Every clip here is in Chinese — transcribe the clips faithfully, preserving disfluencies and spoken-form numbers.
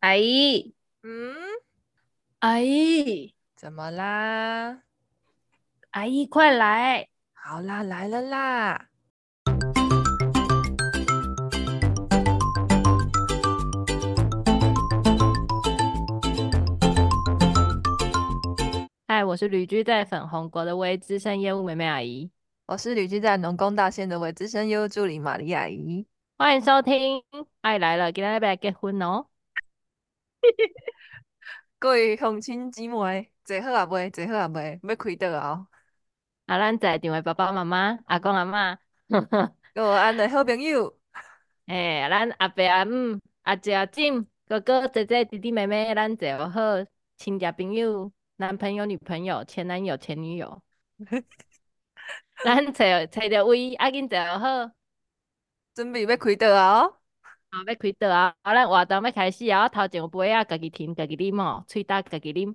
阿姨，嗯，阿姨，怎么啦？阿姨，快来！好啦，来了啦！嗨，我是旅居在粉红国的微资深业务妹妹阿姨，我是旅居在农工大县的微资深业务助理玛丽阿姨。欢迎收听，爱来了，今天要来结婚哦！各位乡亲姊妹，坐好也袂，坐好也袂，要开桌啊！啊，咱在场的爸爸妈妈、阿公阿嬷，各位安的好朋友，哎，咱阿伯阿姆、阿姐阿婶、哥哥姐姐、弟弟妹妹，咱坐好，亲戚朋友、男朋友、女朋友、前男友、前女友，咱找找着位，啊，紧坐好，准备要开桌啊！好、哦，要开桌啊！好，咱活动要开始啊！头前有杯啊，家己停，家己啉哦，嘴大家己啉。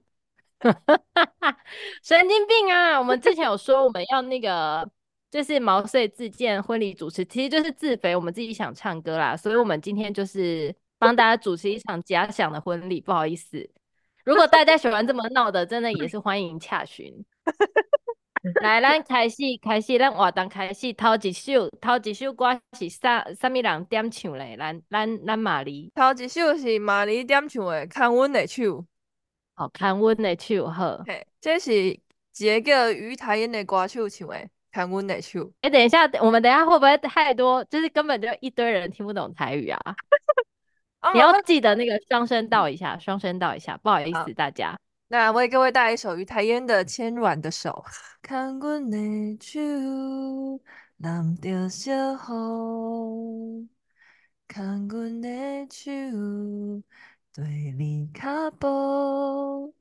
神经病啊！我们之前有说我们要那个，就是毛遂自荐婚礼主持，其实就是自肥，我们自己想唱歌啦，所以我们今天就是帮大家主持一场假想的婚礼，不好意思。如果大家喜欢这么闹的，真的也是欢迎洽询。来，咱开始，开始，咱活动开始，头一首，头一首歌是啥？啥物人点唱嘞？咱咱咱玛丽。头一首是玛丽点唱的《牵阮的手》。哦，牵阮的手好。嘿，这是一个叫于台英的歌手唱的《牵阮的手》。哎，等一下，我们等一下会不会太多？就是根本就一堆人听不懂台语啊！你要记得那个双声道一下，双声道一下，不好意思，大家。那为各位带来一首于台英的《牵阮的手》。牵阮的手，淋着小雨。牵阮的手，对你脚步。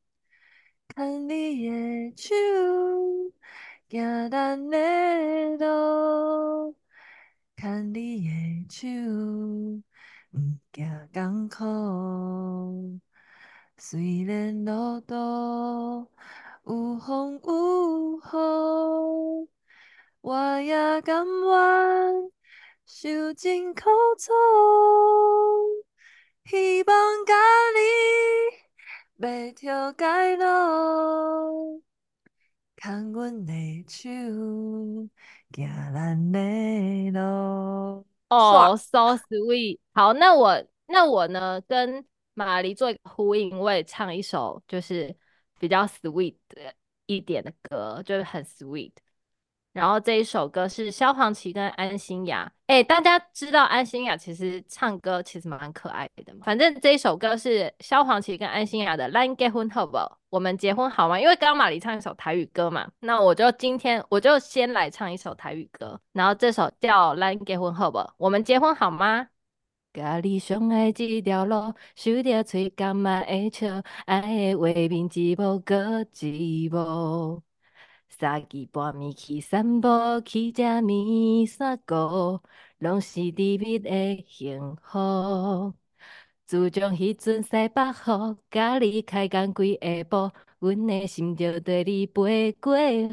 牵你的手，行咱的路。牵你的手，不惊艰苦。虽然路途有风有雨，我也甘愿受尽苦楚。希望甲你袂着街路，牵阮的手，行咱的路。哦 ，so sweet。好，那我那我呢跟玛丽做一个呼应，我也唱一首就是比较 sweet 一点的歌，就是很 sweet。然后这一首歌是萧煌奇跟安心亚，哎，大家知道安心亚其实唱歌其实蛮可爱的嘛。反正这一首歌是萧煌奇跟安心亚的《咱结婚好不好》，我们结婚好吗？因为刚刚玛丽唱一首台语歌嘛，那我就今天我就先来唱一首台语歌，然后这首叫《咱结婚好不好》，我们结婚好吗？甲你相爱这条路，收着嘴甘嘛会笑，爱的画面一幕搁一幕。三更半暝去散步，去食面线糊，拢是甜蜜的幸福。自从迄阵西北雨，甲你开工规下晡，阮的心就跟你飞过雨。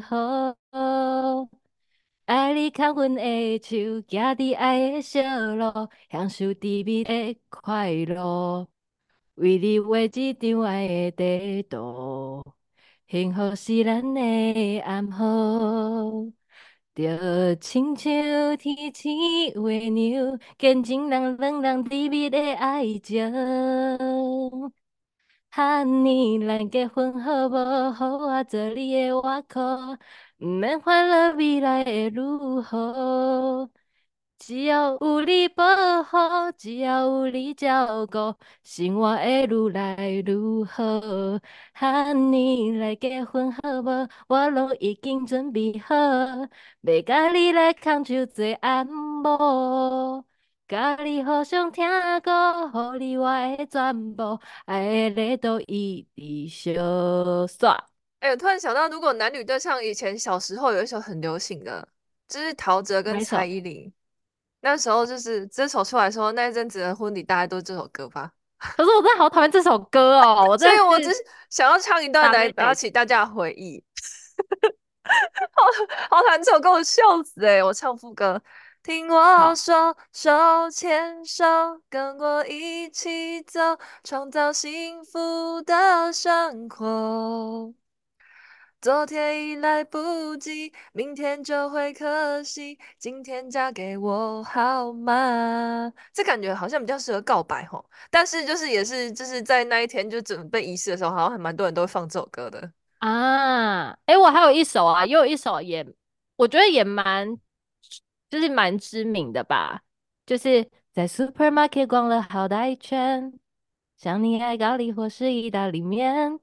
爱你牵阮的手，行佇爱的小路，享受甜蜜的快乐。为你画一张爱的地图，幸福是咱的暗号。著亲像天星月亮，见证人两人甜蜜的爱情。Honey， 咱结婚好无？好我做你的外裤，毋免烦恼未来会如何。只要有你保护，只要有你照顾，生活会愈来愈好。Honey， 咱结婚好无？我拢已经准备好，要甲你来牵手做暗晡。甲你互相听歌，互你我的全部，爱的力度一直相耍。哎、欸，突然想到，如果男女对唱，以前小时候有一首很流行的，就是陶喆跟蔡依林。那时候就是这首出来的时候，那一阵子的婚礼大概都是这首歌吧。可是我真的好讨厌这首歌哦，我真的所以我只想要唱一段来打起大家的回忆。好好讨厌这首歌，我笑死哎、欸！我唱副歌。听我说，手牵手，跟我一起走，创造幸福的生活。昨天已来不及，明天就会可惜，今天嫁给我好吗？这感觉好像比较适合告白吼，但是就是也是就是在那一天就准备仪式的时候，好像还蛮多人都会放这首歌的。啊，哎、欸，我还有一首啊，也有一首也，我觉得也蛮，就是蛮知名的吧，就是在 supermarket 逛了好大一圈，想你爱咖喱或是意大利面，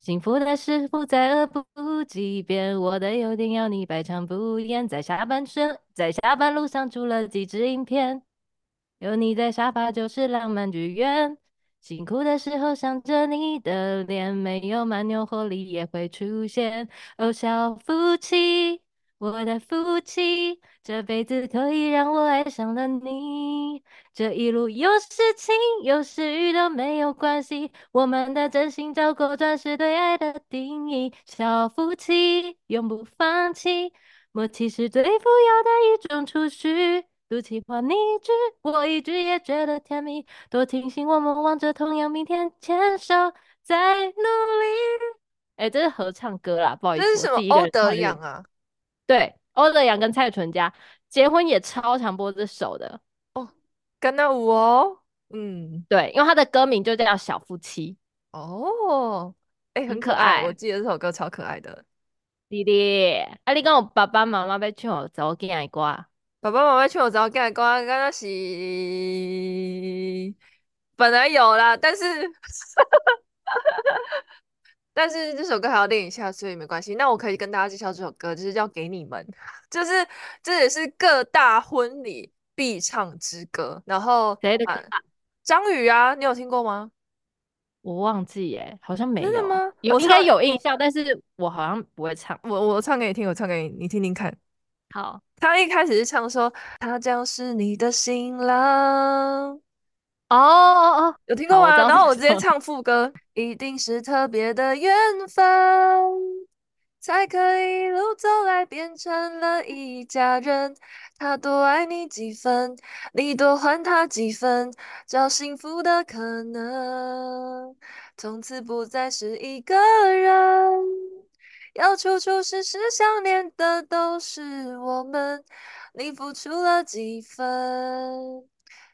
幸福的是不再饿不及变，我的优点要你百尝不厌，在下班身，在下班路上出了几支影片，有你在沙发就是浪漫剧院。辛苦的时候想着你的脸，没有蛮牛活力也会出现。哦，小夫妻，我的夫妻，这辈子可以让我爱上了你。这一路有时晴有时雨都没有关系，我们的真心照过钻石对爱的定义。小夫妻，永不放弃，默契是最富有的一种储蓄。不喜欢你一句，我一句也觉得甜蜜。多庆幸我们望着同样明天，牵手在努力。哎、欸，这是合唱歌啦，不好意思。这是什么？欧德阳啊？对，欧德阳跟蔡淳佳结婚也超常播这首的哦。跟那舞哦，嗯，对，因为他的歌名就叫小夫妻哦。哎、欸，很可爱，可愛我记得这首歌超可爱的。弟弟，啊，你跟我爸爸妈妈要去我走见一挂。爸爸妈妈劝我找干的歌，刚刚是本来有啦，但是但是这首歌还要练一下，所以没关系。那我可以跟大家介绍这首歌，就是叫《给你们》，就是这也是各大婚礼必唱之歌。然后谁的歌、啊？张宇啊，你有听过吗？我忘记耶、欸，好像没有。真的吗？我应该有印象，但是我好像不会唱。我我唱给你听，我唱给你，你听听看。好，他一开始是唱说他将是你的新郎，哦哦哦，有听过吗？然后我直接唱副歌，一定是特别的缘分，才可以一路走来变成了一家人。他多爱你几分，你多还他几分，找幸福的可能，从此不再是一个人。要处处时时想念的都是我们，你付出了几分，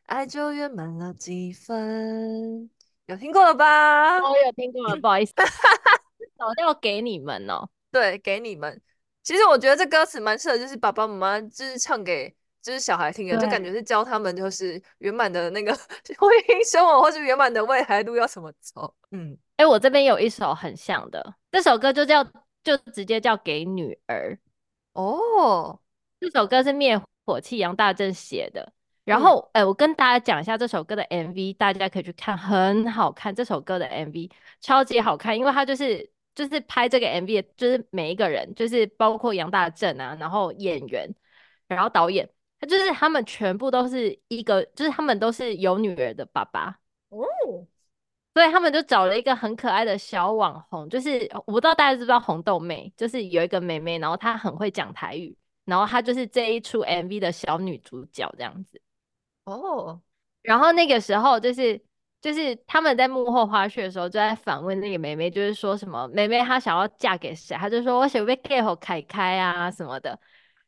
爱就圆满了几分。有听过了吧？我、哦、有听过了，不好意思。早料给你们哦。对，给你们。其实我觉得这歌词蛮适合，就是爸爸妈妈就是唱给就是小孩听的，就感觉是教他们就是圆满的那个婚姻生活，或是圆满的未来路要怎么走。嗯，哎、欸，我这边有一首很像的，这首歌就叫。就直接叫给女儿哦， oh. 这首歌是灭火器杨大正写的。然后、嗯欸、我跟大家讲一下这首歌的 M V， 大家可以去看，很好看。这首歌的 M V 超级好看，因为它就是就是拍这个 M V 就是每一个人，就是包括杨大正啊，然后演员，然后导演，他就是他们全部都是一个，就是他们都是有女儿的爸爸哦。Oh.所以他们就找了一个很可爱的小网红，就是我不知道大家知不知道红豆妹，就是有一个妹妹，然后她很会讲台语，然后她就是这一出 M V 的小女主角这样子哦。然后那个时候就是就是他们在幕后花絮的时候就在访问那个妹妹，就是说什么妹妹她想要嫁给谁，她就说我想要嫁给凯凯啊什么的，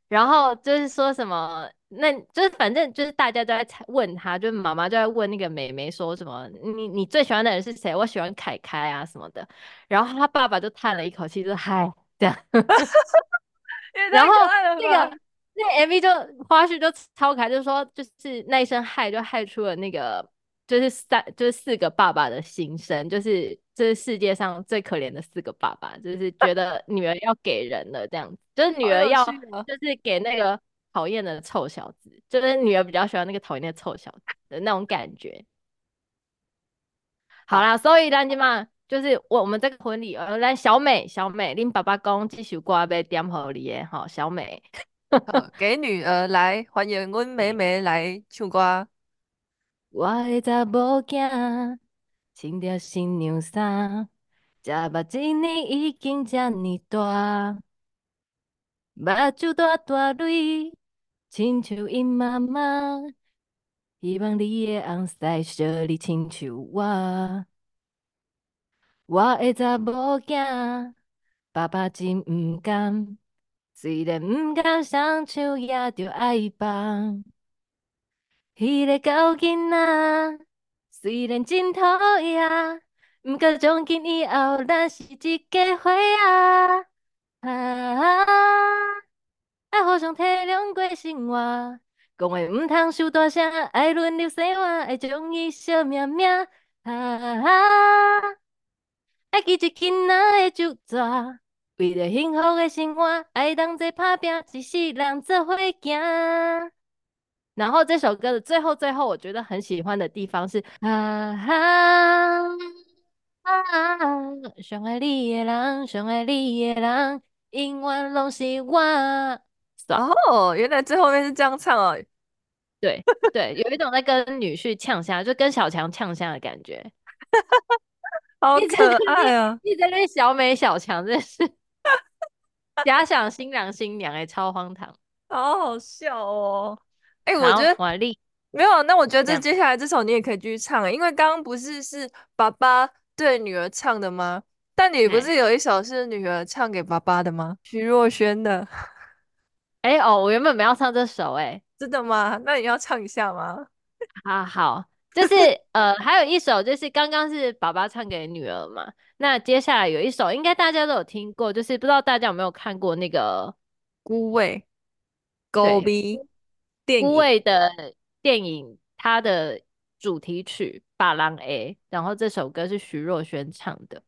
然后就是说什么那就是反正就是大家都在问他，就是妈妈就在问那个妹妹说什么你你最喜欢的人是谁，我喜欢凯凯啊什么的，然后他爸爸就叹了一口气就嗨这样然后那个那 M V 就花絮就超可爱，就说就是那一声嗨就嗨出了那个就是三就是四个爸爸的心声，就是这、就是世界上最可怜的四个爸爸，就是觉得女儿要给人了这样子就是女儿要就是给那个讨厌的臭小子，就是女儿比较喜欢那个讨厌的臭小子的那种感觉。好啦，所以咱现在就是我们这个婚礼，呃，咱小美，小美，恁爸爸讲这首歌要点给你的，好，小美给女儿来，欢迎阮妹妹来唱歌。我的查某囝穿着新娘衫，食目一年已经这呢大，目睭大大蕊。亲像伊妈妈，希望你会红婿惜你亲像我。我的查某囝，爸爸真毋甘，虽然毋甘双手，也着爱放。迄个狗囡仔，虽然真讨厌，毋过从今以后，咱是一家伙啊！啊！爱互相体谅过生活，讲话毋通伤大声，爱轮流洗碗，爱将伊惜命命。啊啊！爱记住囡仔的酒桌，为着幸福的生活，爱同齐打拼，一世人做伙行。然后这首歌的最后最后，我觉得很喜欢的地方是啊啊啊！上爱你的人，上爱你的人，永远拢是我。哦，原来最后面是这样唱哦。对对，有一种在跟女婿呛虾，就跟小强呛虾的感觉。好可爱啊！一直在那小美小强，真是假想新郎新娘哎、欸，超荒唐，好好笑哦。哎、欸，我觉得没有。那我觉得这接下来这首你也可以继续唱、欸，因为刚刚不是是爸爸对女儿唱的吗？但你不是有一首是女儿唱给爸爸的吗？徐若瑄的。哎、欸、哦，我原本没要唱这首哎、欸，真的吗？那你要唱一下吗？啊，好，就是呃，还有一首就是刚刚是爸爸唱给女儿嘛，那接下来有一首应该大家都有听过，就是不知道大家有没有看过那个孤味狗逼电影，孤味的电影，它的主题曲《巴郎 A》，然后这首歌是徐若瑄唱的，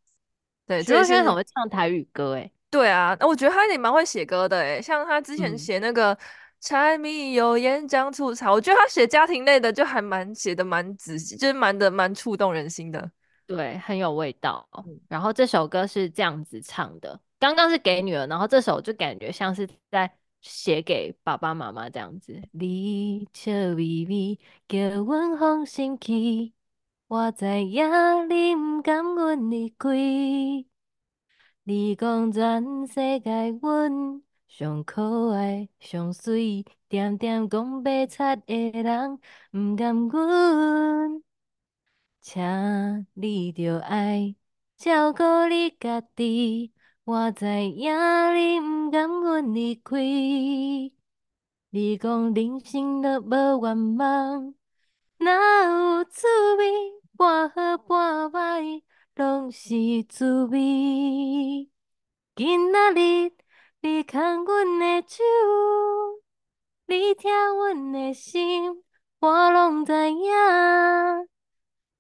对，徐若瑄很会唱台语歌哎、欸。对啊，我觉得他也蛮会写歌的诶，像他之前写那个、嗯、柴米油盐酱醋茶，我觉得他写家庭类的就还蛮写的蛮仔细，就是蛮的蛮触动人心的，对，很有味道、嗯、然后这首歌是这样子唱的，刚刚是给女儿，然后这首就感觉像是在写给爸爸妈妈这样子。你笑微微叫阮放心去，我知影你不甘阮离开，你讲全世界阮上可爱、上水，点点讲白贼的人毋甘阮，请你着爱照顾你家己，我知影你毋甘阮离开。你讲人生都无愿望，哪有滋味？半好半歹，拢是滋味。今仔日你牵阮的手，你疼阮的心，我拢知影。阮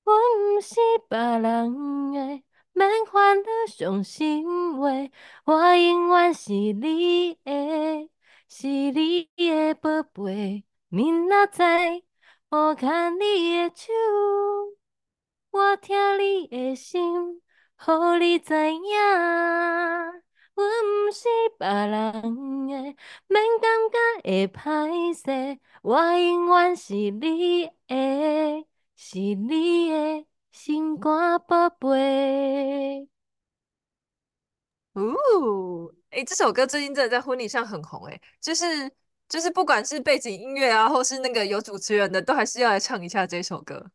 毋是别人的，免烦恼伤心话。我永远是你的，是你的宝贝。明仔载我牵你的手，我疼你的心，予你知影，阮毋是别人的，免感觉会歹势，我永远是你的，是你的心肝宝贝。哦，哎、欸，这首歌最近真的在婚礼上很红，哎，就是就是不管是背景音乐啊，或是那个有主持人的，都还是要来唱一下这首歌。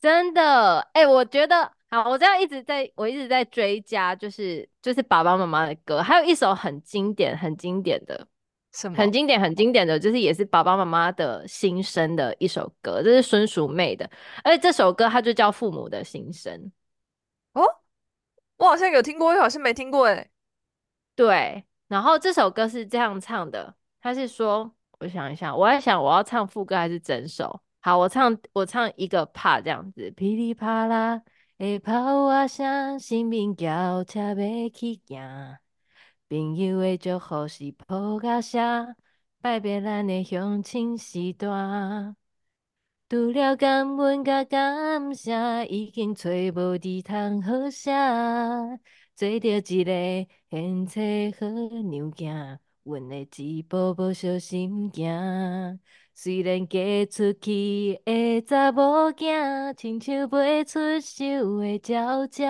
真的，哎、欸，我觉得好，我这样一直在，我一直在追加，就是就是爸爸妈妈的歌，还有一首很经典、很经典的，什么？很经典、很经典的，就是也是爸爸妈妈的心声的一首歌，这是孙淑媚的，而且这首歌它就叫《父母的心声》。哦，我好像有听过，又好像没听过哎。对，然后这首歌是这样唱的，它是说，我想一下，我在想我要唱副歌还是整首。好，我唱我唱一个part这样子，噼里啪啦，的炮啊声，生命轿车要起行，朋友的祝福是抱甲写，拜别咱的乡亲时代。除了感恩甲感谢，已经找无字通好写，做着一个贤妻好娘子，阮会一步步小心行。虽然嫁出去的查某囝，亲像袂出手的鸟仔，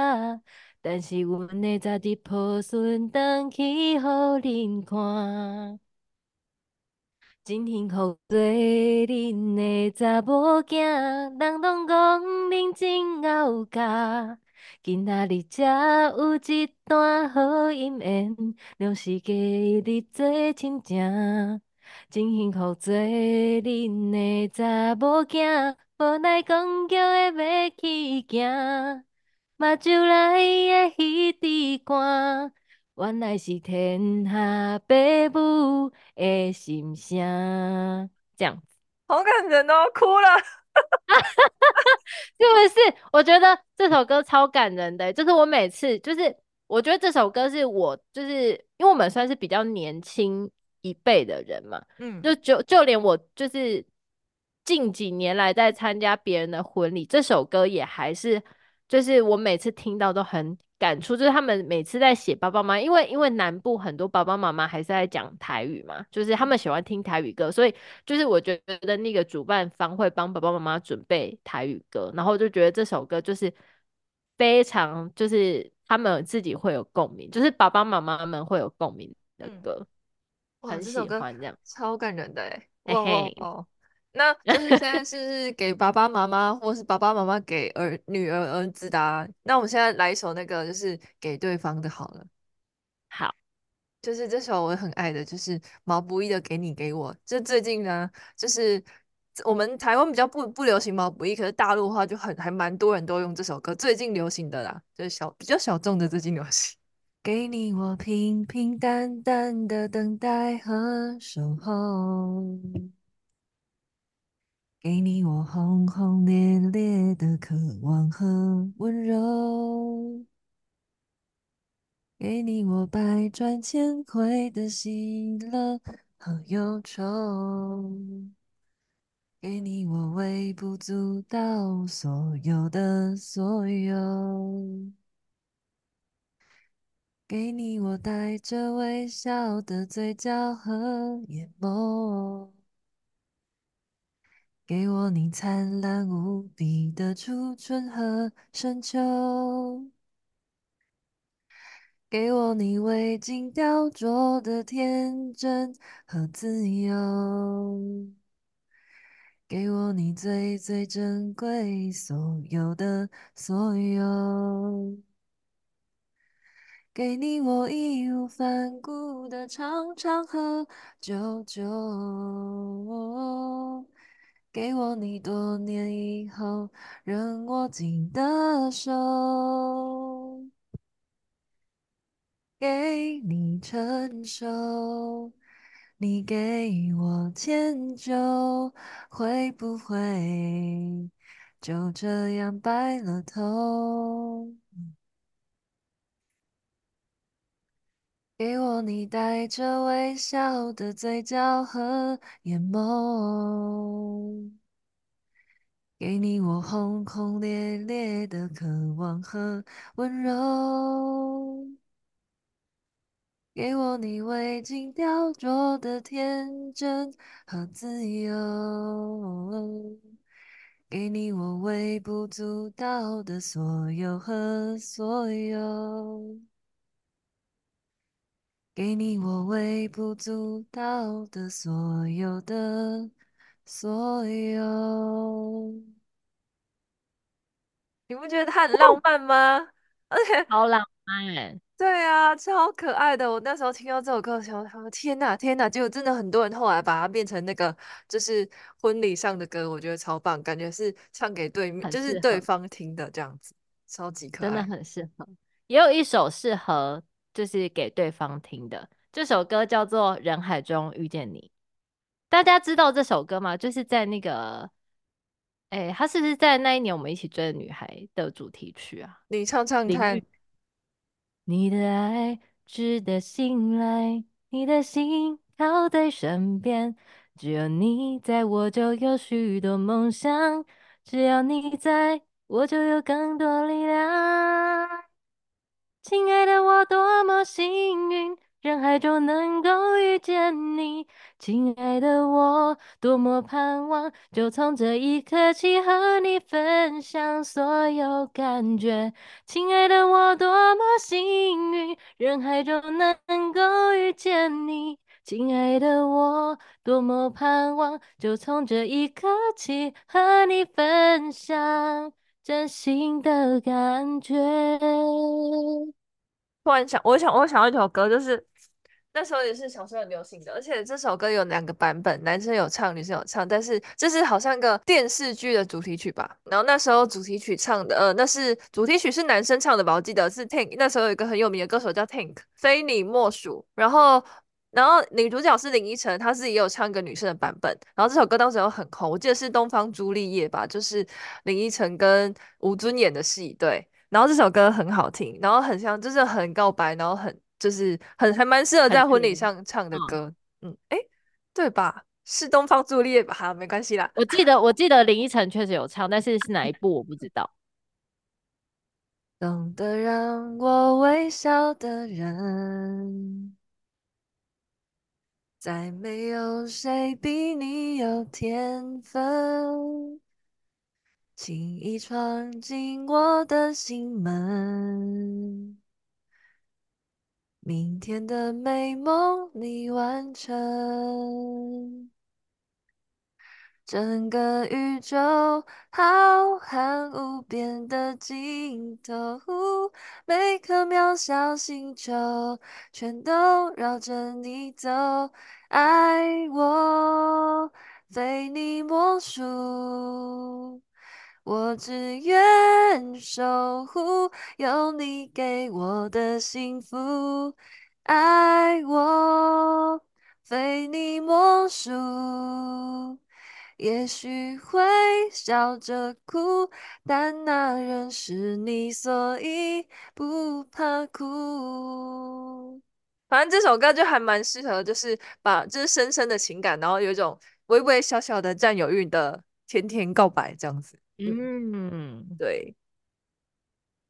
但是阮的早日抱孙回去，予恁看。真幸福做恁的查某囝，人拢讲恁真敖嫁。今仔日才有一段好姻缘，兩世佳日做亲情。真幸福做恁的查某囝，無奈讲叫的要去行，目睭內的彼滴汗。 原来是天下父母的心声，这样子，好感人哦，哭了，是不是？我觉得这首歌超感人的，就是我每次，就是我觉得这首歌是我，就是因为我们算是比较年轻一辈的人嘛，嗯，就就就连我就是近几年来在参加别人的婚礼，这首歌也还是，就是我每次听到都很。 感触就是他们每次在写爸爸妈妈，因为因为南部很多爸爸妈妈还是在讲台语嘛，就是他们喜欢听台语歌，所以就是我觉得那个主办方会帮爸爸妈妈准备台语歌，然后就觉得这首歌就是非常就是他们自己会有共鸣，就是爸爸妈妈们会有共鸣的歌，嗯、很喜欢这样，這超感人的哎、欸，哇哇哇！那就是现在是给爸爸妈妈，或是爸爸妈妈给儿女儿儿子的、啊。那我们现在来一首那个，就是给对方的好了。好，就是这首我很爱的，就是毛不易的《给你给我》。就最近呢，就是我们台湾比较不不流行毛不易，可是大陆的话就很还蛮多人都用这首歌，最近流行的啦，就是小比较小众的最近流行。给你我平平淡淡的等待和守候。 给你我轰轰烈烈的渴望和温柔，给你我百转千回的喜乐和忧愁，给你我微不足道所有的所有，给你我带着微笑的嘴角和眼眸。 给我你灿烂无比的初春和深秋，给我你未经雕琢的天真和自由，给我你最最珍贵所有的所有，给你我义无反顾的长长和久久。 给我你多年以后仍握紧的手，给你承受，你给我迁就，会不会就这样白了头？给我你带着微笑的嘴角和眼眸。 给你我轰轰烈烈的渴望和温柔，给我你未经雕琢的天真和自由，给你我微不足道的所有和所有，给你我微不足道的所有的。 所有，你不觉得它很浪漫吗？而且好浪漫，对啊，超可爱的。我那时候听到这首歌，想说天哪，天哪！结果真的很多人后来把它变成那个，就是婚礼上的歌，我觉得超棒，感觉是唱给对面，就是对方听的这样子，超级可爱，真的很适合。也有一首适合就是给对方听的，这首歌叫做《人海中遇见你》。 大家知道这首歌吗？就是在那个，哎、欸，他是不是在那一年我们一起追的女孩的主题曲啊？你唱唱看。你的爱值得信赖，你的心靠在身边，只有你在我就有许多梦想，只要你在我就有更多力量。亲爱的，我多么幸运。 人海中能够遇见你，亲爱的我，多么盼望，就从这一刻起和你分享所有感觉。亲爱的我，多么幸运，人海中能够遇见你。亲爱的我，多么盼望，就从这一刻起和你分享真心的感觉。突然想，我想，我想到一首歌，就是那时候也是小时候很流行的，而且这首歌有两个版本，男生有唱，女生有唱。但是这是好像一个电视剧的主题曲吧。然后那时候主题曲唱的，呃，那是主题曲是男生唱的吧？我记得是 Tank， 那时候有一个很有名的歌手叫 Tank， 非你莫属。然后，然后女主角是林依晨，她自己也有唱一个女生的版本。然后这首歌当时有很红，我记得是《东方朱丽叶》吧，就是林依晨跟吴尊演的戏。对，然后这首歌很好听，然后很像，就是很告白，然后很。就是很还蛮适合在婚礼上唱的歌，嗯，哎、嗯欸，对吧？是东方朱丽叶吧？好，没关系啦。我记得，我记得林依晨确实有唱，但是是哪一部我不知道。懂得让我微笑的人，再没有谁比你有天分，轻易闯进我的心门。明天的美梦你完成，整个宇宙浩瀚无边的尽头，每颗渺小星球全都绕着你走，爱我，非你莫属。我只愿守护有你给我的幸福，爱我，非你莫属。也许会笑着哭，但那仍是你，所以不怕哭。反正这首歌就还蛮适合，就是把就是深深的情感，然后有一种微微小小的占有欲的甜甜告白这样子。嗯，对。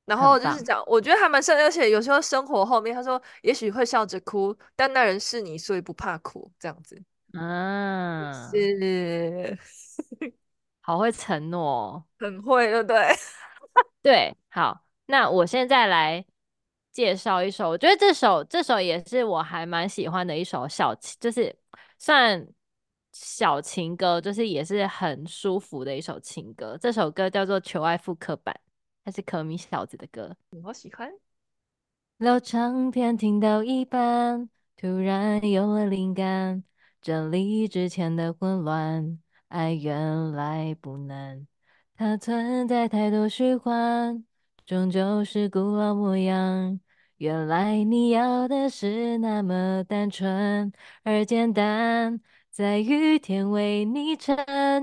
然后就是讲，我觉得还蛮像，而且有时候生活后面他说，也许会笑着哭，但那人是你，所以不怕哭，这样子。啊，是，好会承诺哦，很会，对不对？对，好，那我现在来介绍一首，我觉得这首这首也是我还蛮喜欢的一首小，就是算。小情歌，就是也是很舒服的一首情歌。这首歌叫做《求爱复刻版》，它是可米小子的歌，我喜欢。聊唱片听到一半，突然有了灵感，整理之前的混乱，爱原来不难，它存在太多虚幻，终究是古老模样。原来你要的是那么单纯而简单。在雨天为你撑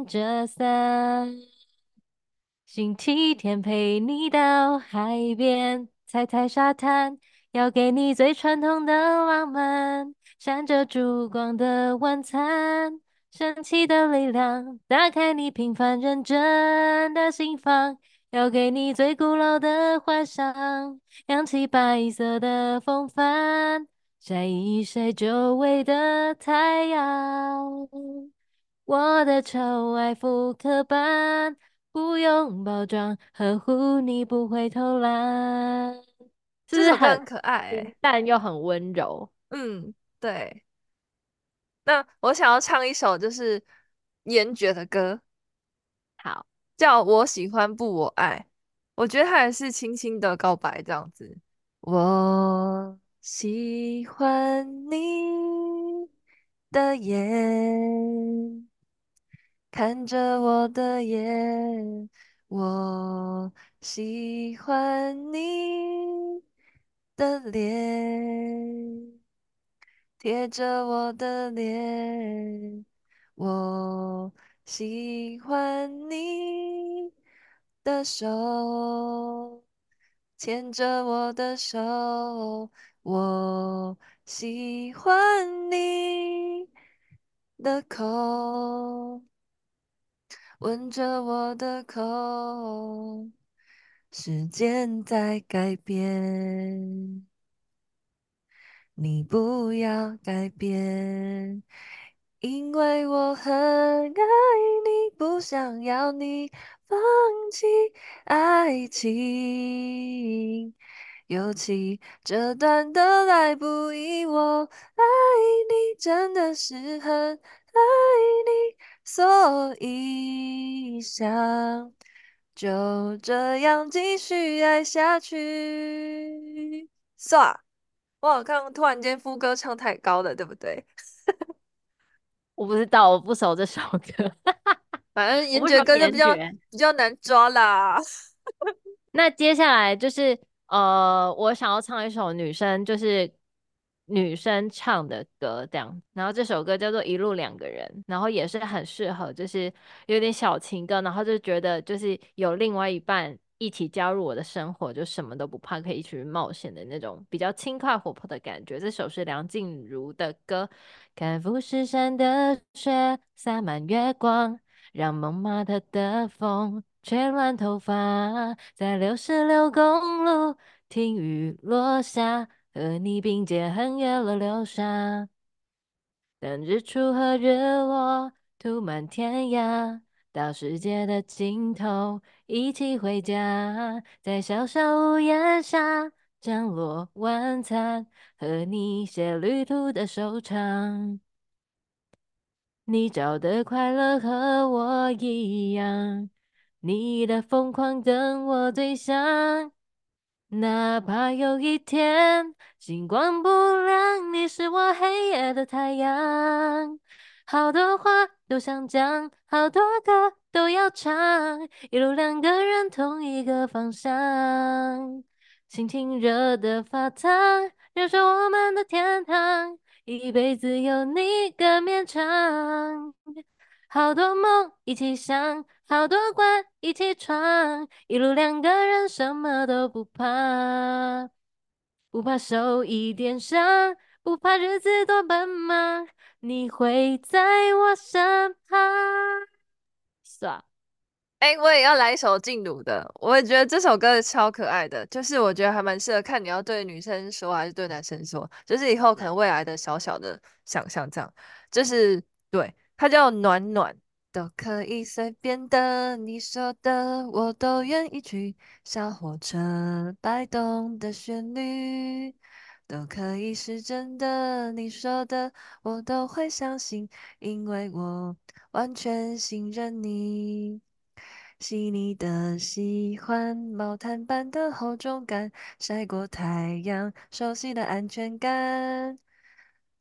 着伞，星期天陪你到海边踩踩沙滩，要给你最传统的浪漫，闪着烛光的晚餐，神奇的力量，打开你平凡认真的心房，要给你最古老的幻想，扬起白色的风帆，晒一晒久违的太阳，我的求爱复刻版，不用包装，呵护你不会偷懒。这是很可爱、欸，但又很温柔。嗯，对。那我想要唱一首就是严爵的歌，好，叫我喜欢不我爱。我觉得它也是轻轻的告白这样子。我。喜欢你的眼，看着我的眼，我喜欢你的脸，贴着我的脸，我喜欢你的手，牵着我的手，我喜欢你的口，吻着我的口，时间在改变，你不要改变，因为我很爱你，不想要你放弃爱情。尤其这段的来不易，我爱你真的是很爱你，所以想就这样继续爱下去。唰，我好像突然间副歌唱太高了，对不对？我不知道，我不熟这首歌。反正严爵歌就比较比较难抓啦。那接下来就是呃，我想要唱一首女生，就是女生唱的歌这样。然后这首歌叫做《一路两个人》，然后也是很适合，就是有点小情歌，然后就觉得就是有另外一半一起加入我的生活，就什么都不怕，可以去冒险的那种比较轻快活泼的感觉。这首是梁静茹的歌，看富士山的雪洒满月光，让蒙马特的风吹乱头发，在六十六公路听雨落下，和你并肩横越了流沙，等日出和日落涂满天涯，到世界的尽头一起回家，在小小屋檐下降落晚餐，和你写旅途的收场，你找的快乐和我一样，你的疯狂跟我最像，哪怕有一天星光不亮，你是我黑夜的太阳，好多话都想讲，好多歌都要唱，一路两个人同一个方向，心情热得发烫，燃烧我们的天堂，一辈子有你更绵长，好多梦一起想，好多关一起闯，一路两个人什么都不怕，不怕受一点伤，不怕日子多奔忙，你会在我身旁。算，哎，我也要来一首静茹的，我也觉得这首歌超可爱的，就是我觉得还蛮适合，看你要对女生说还是对男生说，就是以后可能未来的小小的想象这样，就是对，它叫暖暖。都可以随便的，你说的我都愿意去，小火车摆动的旋律，都可以是真的，你说的我都会相信，因为我完全信任你，细腻的喜欢，毛毯般的厚重感，晒过太阳熟悉的安全感，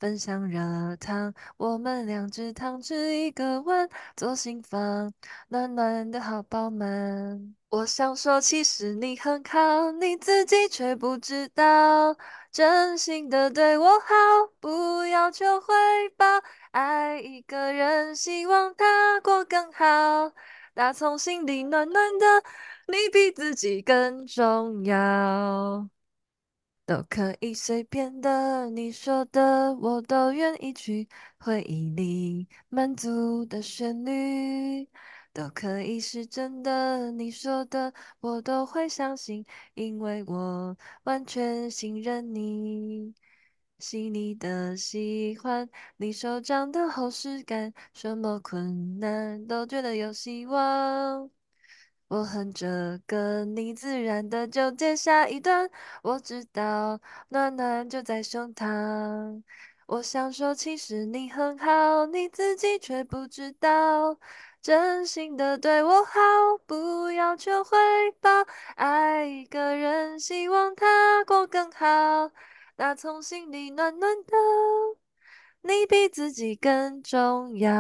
分享热汤，我们两只汤匙一个碗，做心房，暖暖的好饱满。我想说，其实你很好，你自己却不知道，真心的对我好，不要求回报。爱一个人，希望他过更好，打从心里暖暖的，你比自己更重要。都可以随便的，你说的我都愿意去，回忆里满足的旋律，都可以是真的，你说的我都会相信，因为我完全信任你，细腻的喜欢，你手掌的厚实感，什么困难都觉得有希望，我哼着歌，你自然的就接下一段。我知道暖暖就在胸膛。我想说，其实你很好，你自己却不知道，真心的对我好，不要求回报。爱一个人，希望他过更好，打从心里暖暖的，你比自己更重要。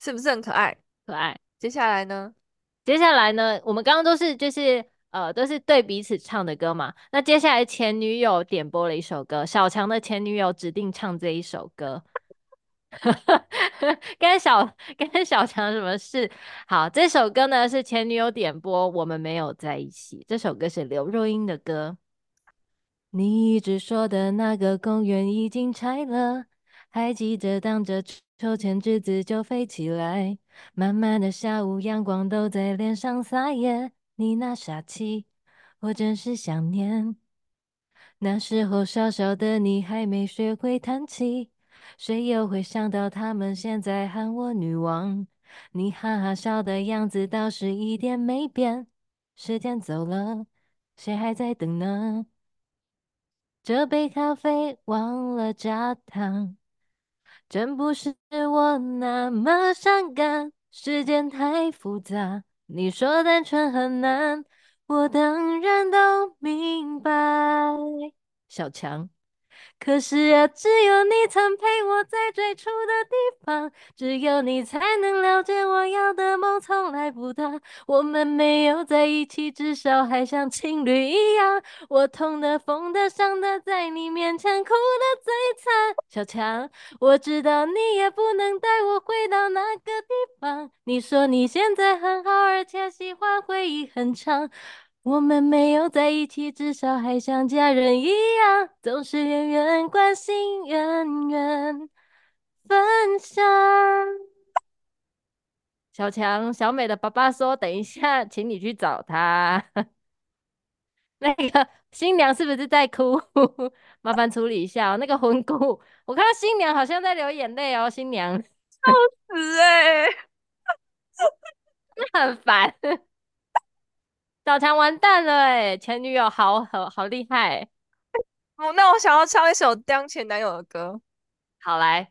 是不是很可爱？可爱。接下来呢？接下来呢？我们刚刚都是就是呃都是对彼此唱的歌嘛。那接下来前女友点播了一首歌，小强的前女友指定唱这一首歌，跟小跟小强什么事？好，这首歌呢是前女友点播，我们没有在一起。这首歌是刘若英的歌。你一直说的那个公园已经拆了，还记得荡着秋千栀子就飞起来，慢慢的下午阳光都在脸上撒野，你那傻气我真是想念，那时候小小的你还没学会弹琴，谁又会想到他们现在喊我女王，你哈哈笑的样子倒是一点没变，时间走了谁还在等呢？这杯咖啡忘了加糖，真不是我那么善感，世间太复杂，你说单纯很难，我当然都明白。小强。可是啊，只有你曾陪我在最初的地方，只有你才能了解我要的梦从来不大。我们没有在一起，至少还像情侣一样。我痛的、疯的、伤的，在你面前哭的最惨。小强，我知道你也不能带我回到那个地方。你说你现在很好，而且喜欢回忆很长。我们没有在一起，至少还像家人一样，总是远远关心，远远分享。小强，小美的爸爸说：“等一下，请你去找他。”那个新娘是不是在哭？麻烦处理一下哦。那个魂骨，我看到新娘好像在流眼泪哦。新娘，笑死哎、欸，很烦。小强完蛋了哎、欸，前女友好好好厉害、欸。哦，那我想要唱一首当前男友的歌。好来，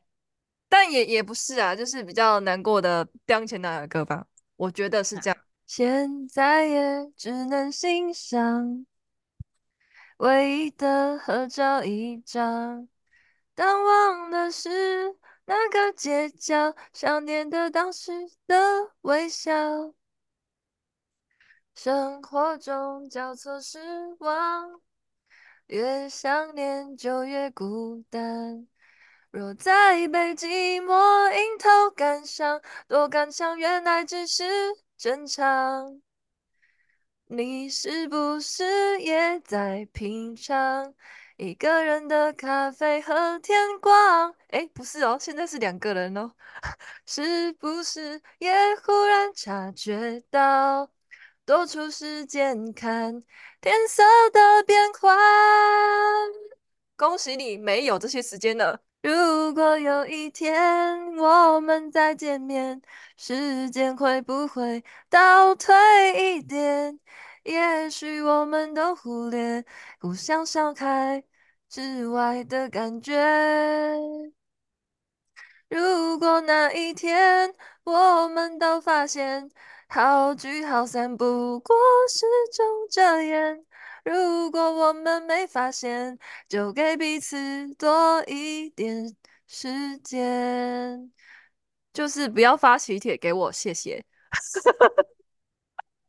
但也也不是啊，就是比较难过的当前男友的歌吧。我觉得是这样。现在也只能欣赏唯一的合照一张，但忘的是那个街角，想念的当时的微笑。生活中交错失望，越想念就越孤单。若再被寂寞迎头赶上，多感伤原来只是正常。你是不是也在品尝一个人的咖啡和天光？诶，不是哦，现在是两个人哦。是不是也忽然察觉到？多出时间看天色的变幻，恭喜你没有这些时间了。如果有一天我们再见面，时间会不会倒退一点？也许我们都忽略互相伤害之外的感觉。如果那一天我们都发现好聚好散不过是种遮掩，如果我们没发现，就给彼此多一点时间。就是不要发喜帖给我，谢谢。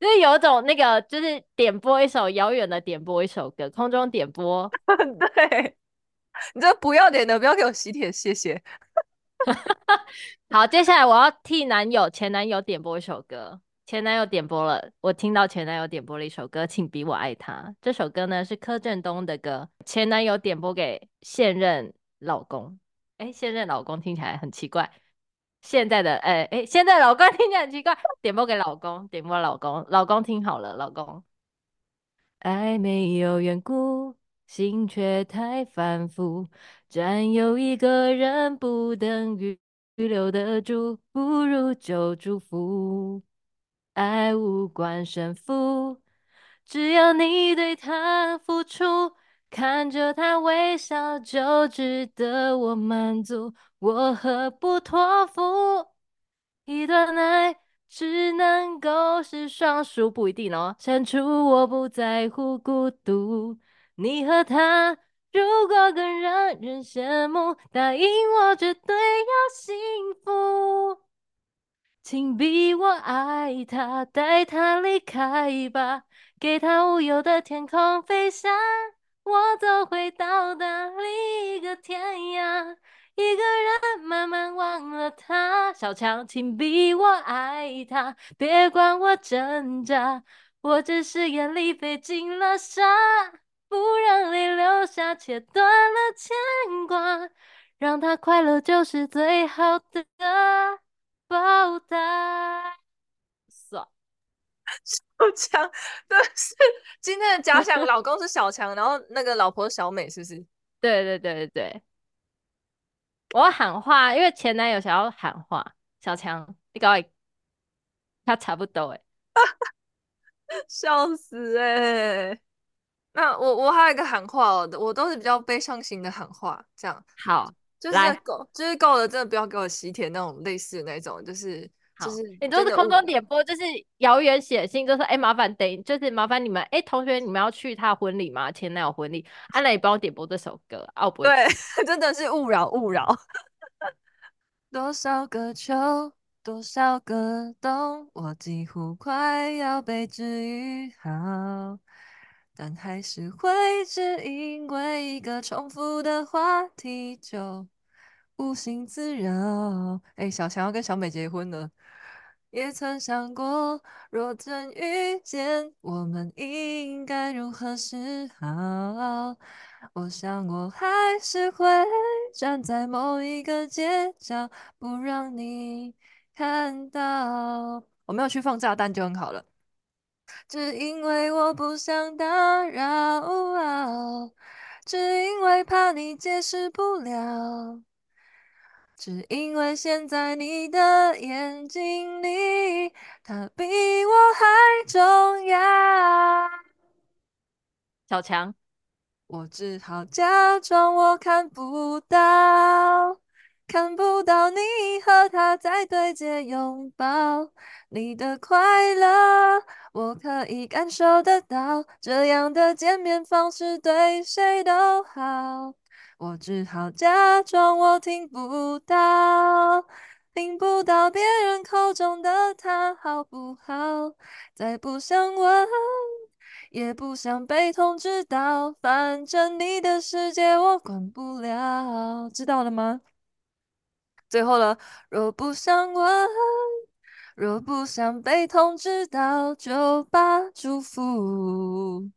就是有种那个，就是点播一首遥远的点播一首歌，空中点播。对，你这不要脸的，不要给我喜帖，谢谢。好，接下来我要替男友、前男友点播一首歌。前男友点播了，我听到前男友点播了一首歌，请比我爱他。这首歌呢是柯震东的歌，前男友点播给现任老公。哎、欸，现任老公听起来很奇怪，现在的哎哎、欸欸，现在老公听起来很奇怪，点播给老公，点播老公，老公听好了，老公。爱没有缘故，心却太反复，占有一个人不等于留得住，不如就祝福。爱无关胜负，只要你对他付出，看着他微笑就值得我满足，我何不托付？一段爱只能够是双数，不一定哦。删除我不在乎孤独，你和他如果更让人羡慕，答应我绝对要幸福。请比我爱他，带他离开吧，给他无忧的天空飞翔，我总会到达另一个天涯，一个人慢慢忘了他。小强，请比我爱他，别管我挣扎，我只是眼里飞进了沙，不让你留下，切断了牵挂，让他快乐就是最好的报答。爽！小强，这是今天的假想老公是小强，然后那个老婆小美是不是？对对对对对。我喊话，因为前男友想要喊话，小强，你搞我，他差不多哎、欸，笑死哎、欸。那我我还有一个喊话哦，我都是比较悲伤型的喊话，这样好，就是够，就是够了，真的不要给我喜帖那种类似的那种，就是就是你都是空中点播，就是谣言写信，就是哎、欸、麻烦等，就是麻烦你们哎、欸、同学你们要去他的婚礼吗？前男友婚礼，啊那你帮我点播这首歌，啊我不会，对，真的是勿扰勿扰。多少个秋，多少个冬，我几乎快要被治愈好。但还是会只因为一个重复的话题就无心自扰。哎、欸，小强要跟小美结婚了。也曾想过，若真遇见，我们应该如何是好？我想我还是会站在某一个街角，不让你看到。我没有去放炸弹就很好了。只因为我不想打扰，只因为怕你解释不了，只因为现在你的眼睛里，它比我还重要。小强，我只好假装我看不到，看不到你和他在对街拥抱，你的快乐我可以感受得到，这样的见面方式对谁都好。我只好假装我听不到，听不到别人口中的他好不好，再不想问也不想被通知到，反正你的世界我管不了。知道了吗？最后了，若不想问，若不想被通知到，就把祝福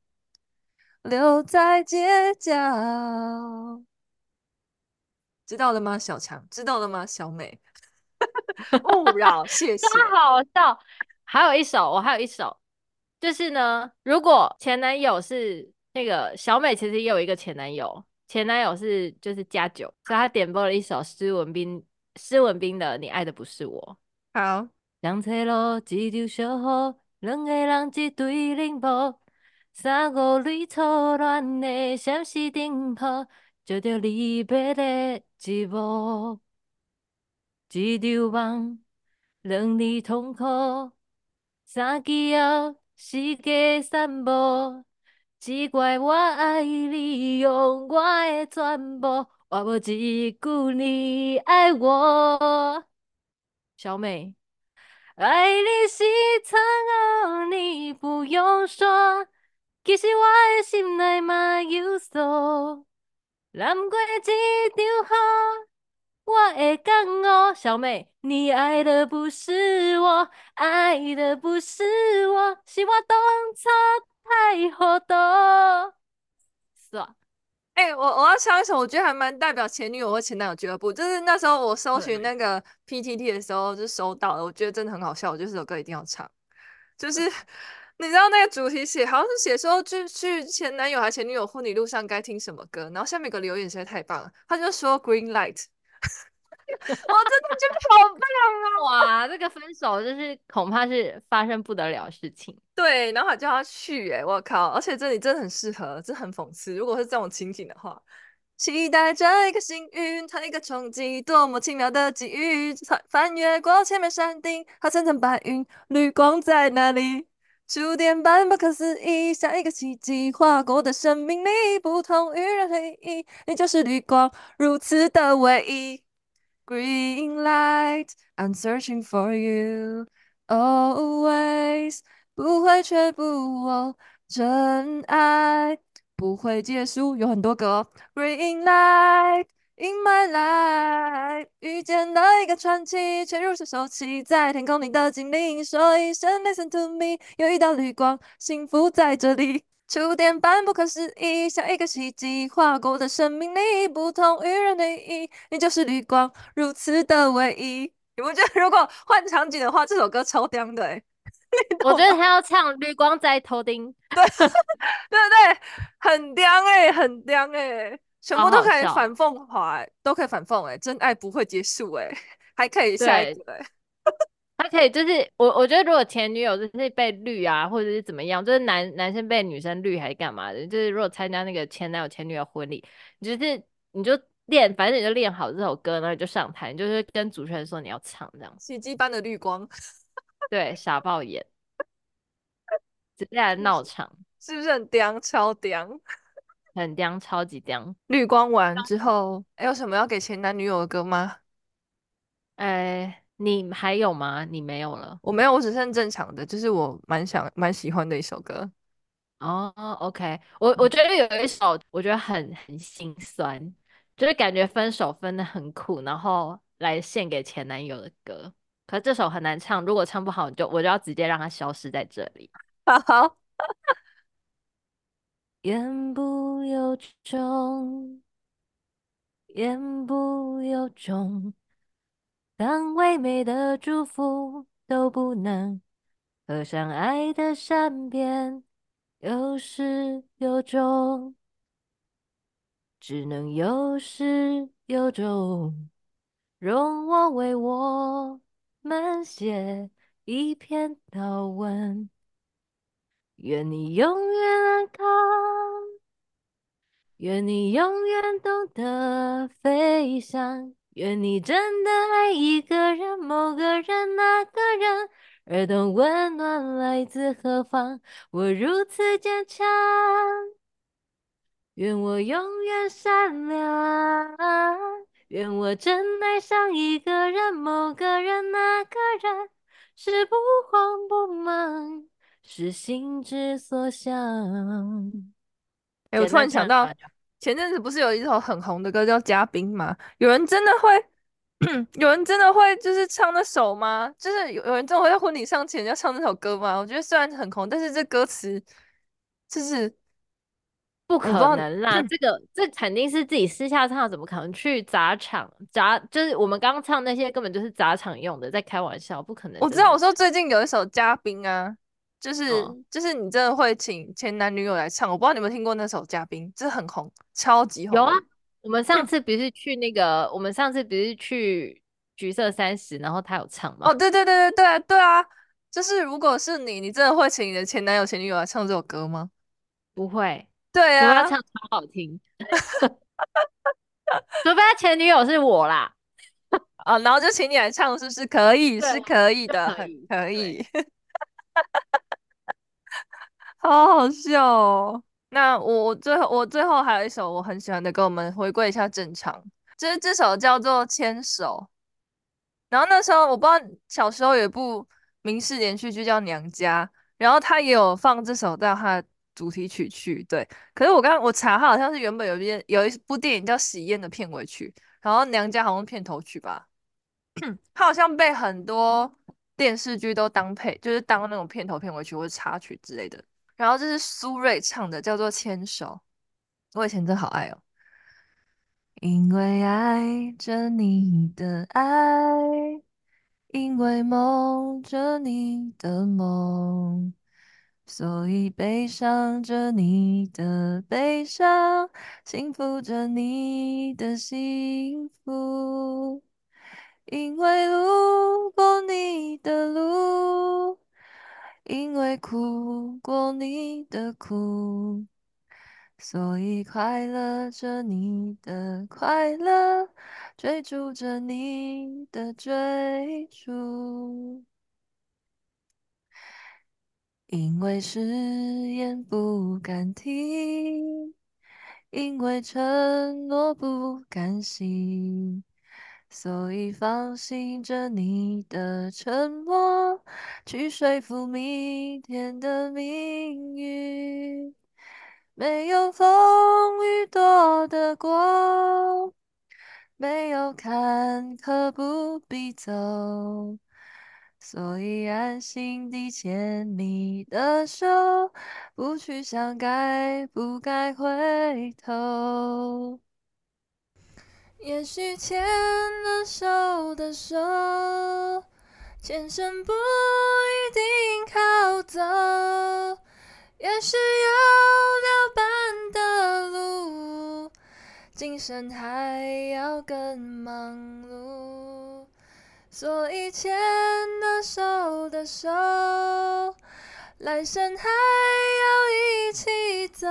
留在街角。知道了吗，小强？知道了吗，小美？勿扰，谢谢。真好笑。还有一首，我还有一首，就是呢，如果前男友是那个小美，其实也有一个前男友，前男友是就是加九，所以他点播了一首施文彬。施文彬的《你爱的不是我》。好，双七路一场小雨，两个人一对冷漠，三五蕊初恋的闪失灯泡，照着离别的一幕，一场梦，两字痛苦，三记后四界散步，只怪我爱你用我的全部。我无一句你爱我，小美，爱你是苍老，你不用说，其实我的心内嘛有数，淋过一场雨，我会感悟。小美，你爱的不是我，爱的不是我，是我当初太糊涂。爽。哎、欸，我我要唱一首，我觉得还蛮代表前女友或前男友俱乐部。就是那时候我搜寻那个 P T T 的时候就搜到了，我觉得真的很好笑。我觉得这首歌一定要唱。就是你知道那个主题写好像是写说去去前男友还前女友婚礼路上该听什么歌，然后下面有个留言实在太棒了，他就说 Green Light。我真的觉得好棒啊！哇，这个分手就是恐怕是发生不得了的事情。对，然后还叫他去、欸，哎，我靠！而且这里真的很适合，这很讽刺。如果是这种情景的话，期待着一个幸运，它一个冲击，多么奇妙的机遇！翻越过前面山顶和层层白云，绿光在哪里？触电般不可思议，像一个奇迹，划过的生命力不同于任何意义，你就是绿光，如此的唯一。Green light, I'm searching for you, always. 不会却不我真爱不会结束，有很多个、哦。Green light, in my life. 遇见了一个传奇，潜入水手期，在天空里的精灵说一声 Listen to me， 有一道绿光，幸福在这里。触电般不可思议，像一个奇迹，划过的生命力不同于人的意义，你就是绿光，如此的唯一。你不觉得如果换场景的话，这首歌超屌的、欸、我觉得他要唱绿光在头顶，对对对，很屌哎、欸，很屌哎、欸，全部都可以反讽华、欸，好好都可以反讽哎、欸，真爱不会结束哎、欸，还可以下一个哎、欸。而且就是我我觉得如果前女友就是被绿啊或者是怎么样，就是男男生被女生绿还是干嘛的，就是如果参加那个前男友前女友婚礼，你就是你就练，反正你就练好这首歌，然后你就上台，你就是跟主持人说你要唱这样。奇迹般的绿光，对，傻爆眼，直接来闹场，是不是很刁？超刁，很刁，超级刁。绿光完之后，欸、有什么要给前男女友的歌吗？哎、欸，你还有吗？你没有了？我没有，我只剩正常的，就是我蛮想蛮喜欢的一首歌。哦、oh, ，OK， 我我觉得有一首我觉得很很心酸。就是感觉分手分得很苦，然后来献给前男友的歌，可是这首很难唱，如果唱不好就我就要直接让它消失在这里。好好言不由衷，言不由衷，当唯美的祝福都不能合上爱的善变，有始有终，只能有始有终，容我为我们写一篇悼文，愿你永远安康，愿你永远懂得飞翔，愿你真的爱一个人，某个人，那个人，而懂温暖来自何方，我如此坚强，愿我永远善良，愿我真爱上一个人，某个人，那个人，是不慌不忙，是心之所向。哎、欸，我突然想到前阵子不是有一首很红的歌叫《嘉宾》吗？有人真的会有人真的会就是唱那首吗？就是有人真的会在婚礼上前要唱那首歌吗？我觉得虽然很红，但是这歌词就是不可能啦，这个这肯定是自己私下唱的，怎么可能去砸场砸？就是我们刚刚唱那些根本就是砸场用的，在开玩笑，不可能。我知道，我说最近有一首《嘉宾》啊，就是、哦、就是你真的会请前男女友来唱，我不知道你有没有听过那首《嘉宾》，这很红，超级红。有啊，我们上次不是去那个，嗯、我们上次不是去橘色三十，然后他有唱吗？哦，对对对对对对啊！就是如果是你，你真的会请你的前男友前女友来唱这首歌吗？不会。对啊，除非他唱超好听，除非他前女友是我啦，啊、哦，然后就请你来唱，是不是可以？是可以的，可以很可以，好好笑哦。那我我最后我最后还有一首我很喜欢的歌，我们回归一下正常，就是这首叫做《牵手》。然后那时候我不知道，小时候有一部民视连续剧叫《娘家》，然后他也有放这首到他的主题曲去，对，可是我刚我查好像是原本有一有一部电影叫《喜宴》的片尾曲，然后《娘家》好像片头曲吧，它好像被很多电视剧都当配，就是当那种片头片尾曲或者插曲之类的。然后这是苏芮唱的，叫做《牵手》，我以前真好爱哦，因为爱着你的爱，因为梦着你的梦，所以悲伤着你的悲伤，幸福着你的幸福，因为路过你的路，因为哭过你的哭，所以快乐着你的快乐，追逐着你的追逐，因为誓言不敢听，因为承诺不敢信，所以放心着你的沉默，去说服明天的命运，没有风雨躲得过，没有坎坷不必走，所以安心地牵你的手，不去想该不该回头。也许牵了手的手，前生不一定好走，也许有两半的路，今生还要更忙碌。做以前那手的手，来生还要一起走，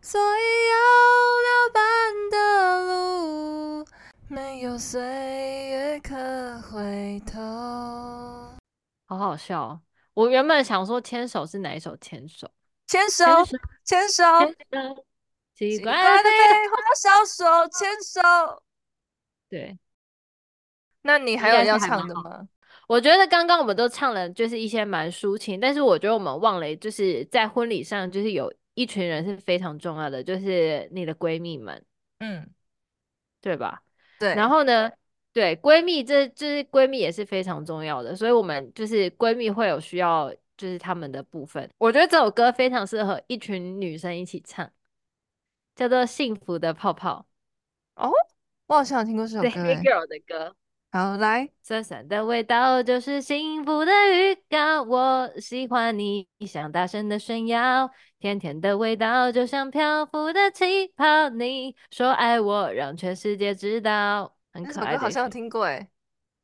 所以有聊伴的路，没有岁月可回头。好好笑哦，我原本想说牵手是哪一首牵手？牵手，牵手，奇怪的废话少说，牵手。对，那你还有要唱的吗？我觉得刚刚我们都唱了，就是一些蛮抒情，但是我觉得我们忘了，就是在婚礼上，就是有一群人是非常重要的，就是你的闺蜜们，嗯，对吧？对。然后呢，对闺蜜这，就是闺蜜也是非常重要的，所以我们就是闺蜜会有需要，就是他们的部分。我觉得这首歌非常适合一群女生一起唱，叫做《幸福的泡泡》。哦，我好像有听过这首歌耶。Baby Girl 的歌。好，来，酸酸的味道就是幸福的预告，我喜欢你，想大声的炫耀，甜甜的味道就像漂浮的气泡，你说爱我，让全世界知道。很可爱的，好像有听过耶，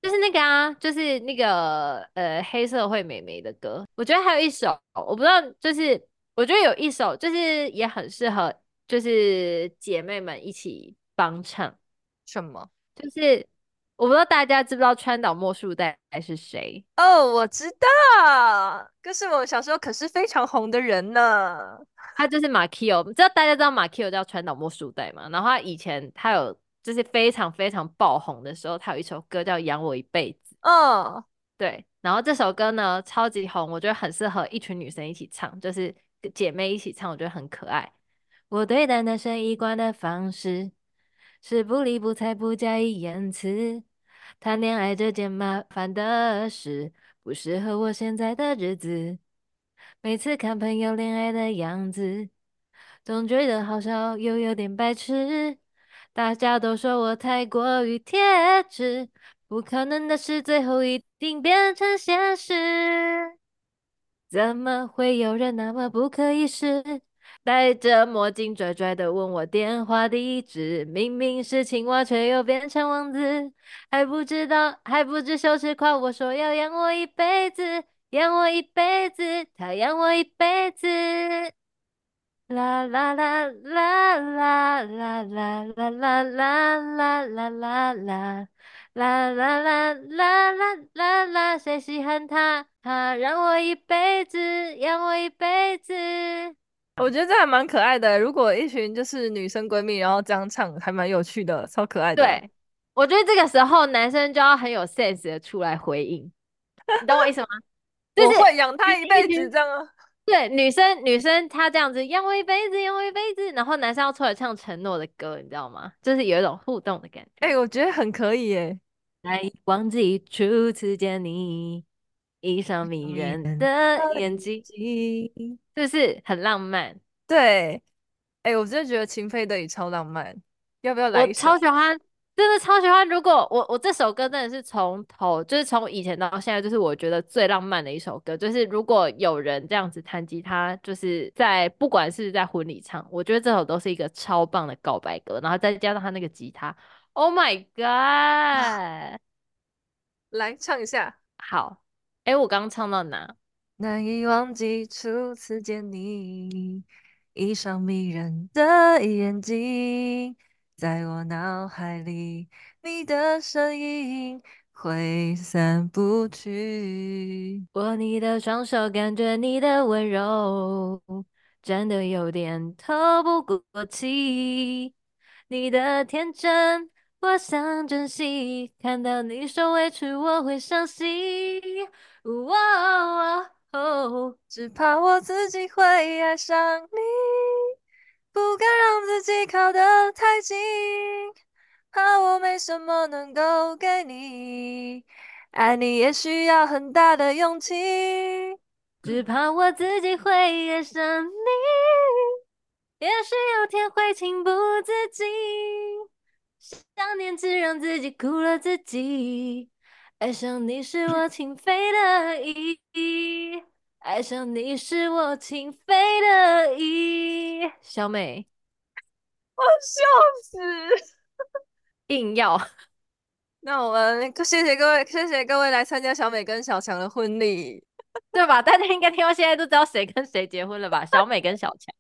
就是那个啊，就是那个呃黑社会美眉的歌。我觉得还有一首，我不知道，就是我觉得有一首就是也很适合，就是姐妹们一起帮唱。什么？就是我不知道大家知不知道川岛茉树代是谁？哦，我知道，可是我小时候可是非常红的人呢。他就是马奎欧，知道大家知道马奎欧叫川岛茉树代嘛？然后他以前他有就是非常非常爆红的时候，他有一首歌叫《养我一辈子》。哦，对，然后这首歌呢超级红，我觉得很适合一群女生一起唱，就是姐妹一起唱，我觉得很可爱。我对待男生一贯的方式。是不理不睬不加以言辞，谈恋爱这件麻烦的事不适合我现在的日子，每次看朋友恋爱的样子总觉得好笑又有点白痴，大家都说我太过于贴纸，不可能的事最后一定变成现实，怎么会有人那么不可一世，戴着墨镜拽拽的问我电话地址，明明是青蛙却又变成王子，还不知道还不知羞耻，夸我说要养我一辈子，养我一辈子，他养我一辈子，啦啦啦啦啦啦啦啦啦啦啦啦啦啦啦啦啦啦啦啦啦，谁稀罕他，他让我一辈子，养我一辈子。我觉得这还蛮可爱的，如果一群就是女生闺蜜然后这样唱还蛮有趣的，超可爱的。对，我觉得这个时候男生就要很有 sense 的出来回应，你懂我意思吗？就是、我会养他一辈子这样啊。对，女生女生她这样子养我一辈子，养我一辈子，然后男生要出来唱承诺的歌，你知道吗？就是有一种互动的感觉。哎、欸，我觉得很可以耶。难以忘记初次见你一双迷人的眼睛，就是很浪漫。对，哎、欸，我真的觉得秦飞的也超浪漫，要不要来一首？我超喜欢，真的超喜欢。如果我我这首歌真的是从头，就是从以前到现在，就是我觉得最浪漫的一首歌。就是如果有人这样子弹吉他，就是在不管是在婚礼唱，我觉得这首都是一个超棒的告白歌。然后再加上他那个吉他 ，Oh my God！ 来唱一下，好。哎，我刚刚唱到哪？难以忘记初次见你，一双迷人的眼睛，在我脑海里，你的身影挥散不去。握你的双手，感觉你的温柔，真的有点透不过气。你的天真，我想珍惜，看到你受委屈，我会伤心。哦哦哦，只怕我自己会爱上你，不敢让自己靠得太近，怕我没什么能够给你，爱你也需要很大的勇气，只怕我自己会爱上你，也许有天会情不自禁，想念只让自己苦了自己，爱上你是我情非得已，爱上你是我情非得已。小美，我笑死，硬要那我们谢谢各位，谢谢各位来参加小美跟小强的婚礼，对吧？大家应该听到现在都知道谁跟谁结婚了吧？小美跟小强。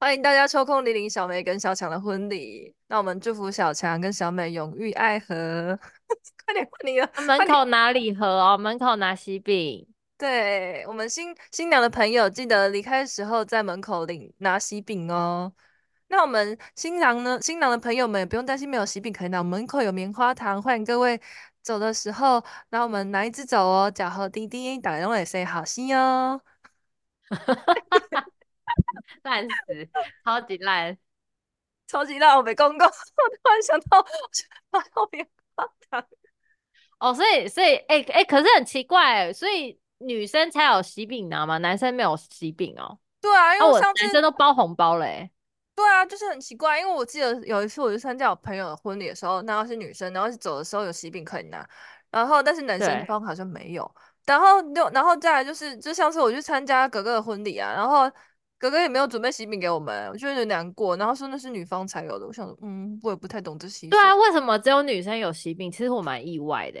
欢迎大家抽空莅临小美跟小强的婚礼。那我们祝福小强跟小美永浴爱河。快点换你了，门口拿礼盒哦，门口拿喜饼。对，我们新新娘的朋友记得离开的时候在门口领拿喜饼哦。那我们新郎呢？新郎的朋友们也不用担心没有喜饼可以拿，门口有棉花糖，欢迎各位走的时候，然后我们拿一支走哦，脚后滴滴，打电话也是好心哦。烂死，超级烂，超级烂！我没公公，我突然想到我后面发糖哦，所以所以哎哎、欸欸，可是很奇怪、欸，所以女生才有喜饼拿嘛，男生没有喜饼哦。对啊，因为我上次、啊、我男生都包红包嘞、欸。对啊，就是很奇怪，因为我记得有一次我去参加我朋友的婚礼的时候，那要是女生，然后是走的时候有喜饼可以拿，然后但是男生包好像没有，然后然后再来就是，就上次我去参加哥哥的婚礼啊，然后。哥哥也没有准备喜饼给我们，我觉得有点难过。然后说那是女方才有的，我想说，嗯，我也不太懂这习俗。对啊，为什么只有女生有喜饼？其实我蛮意外的。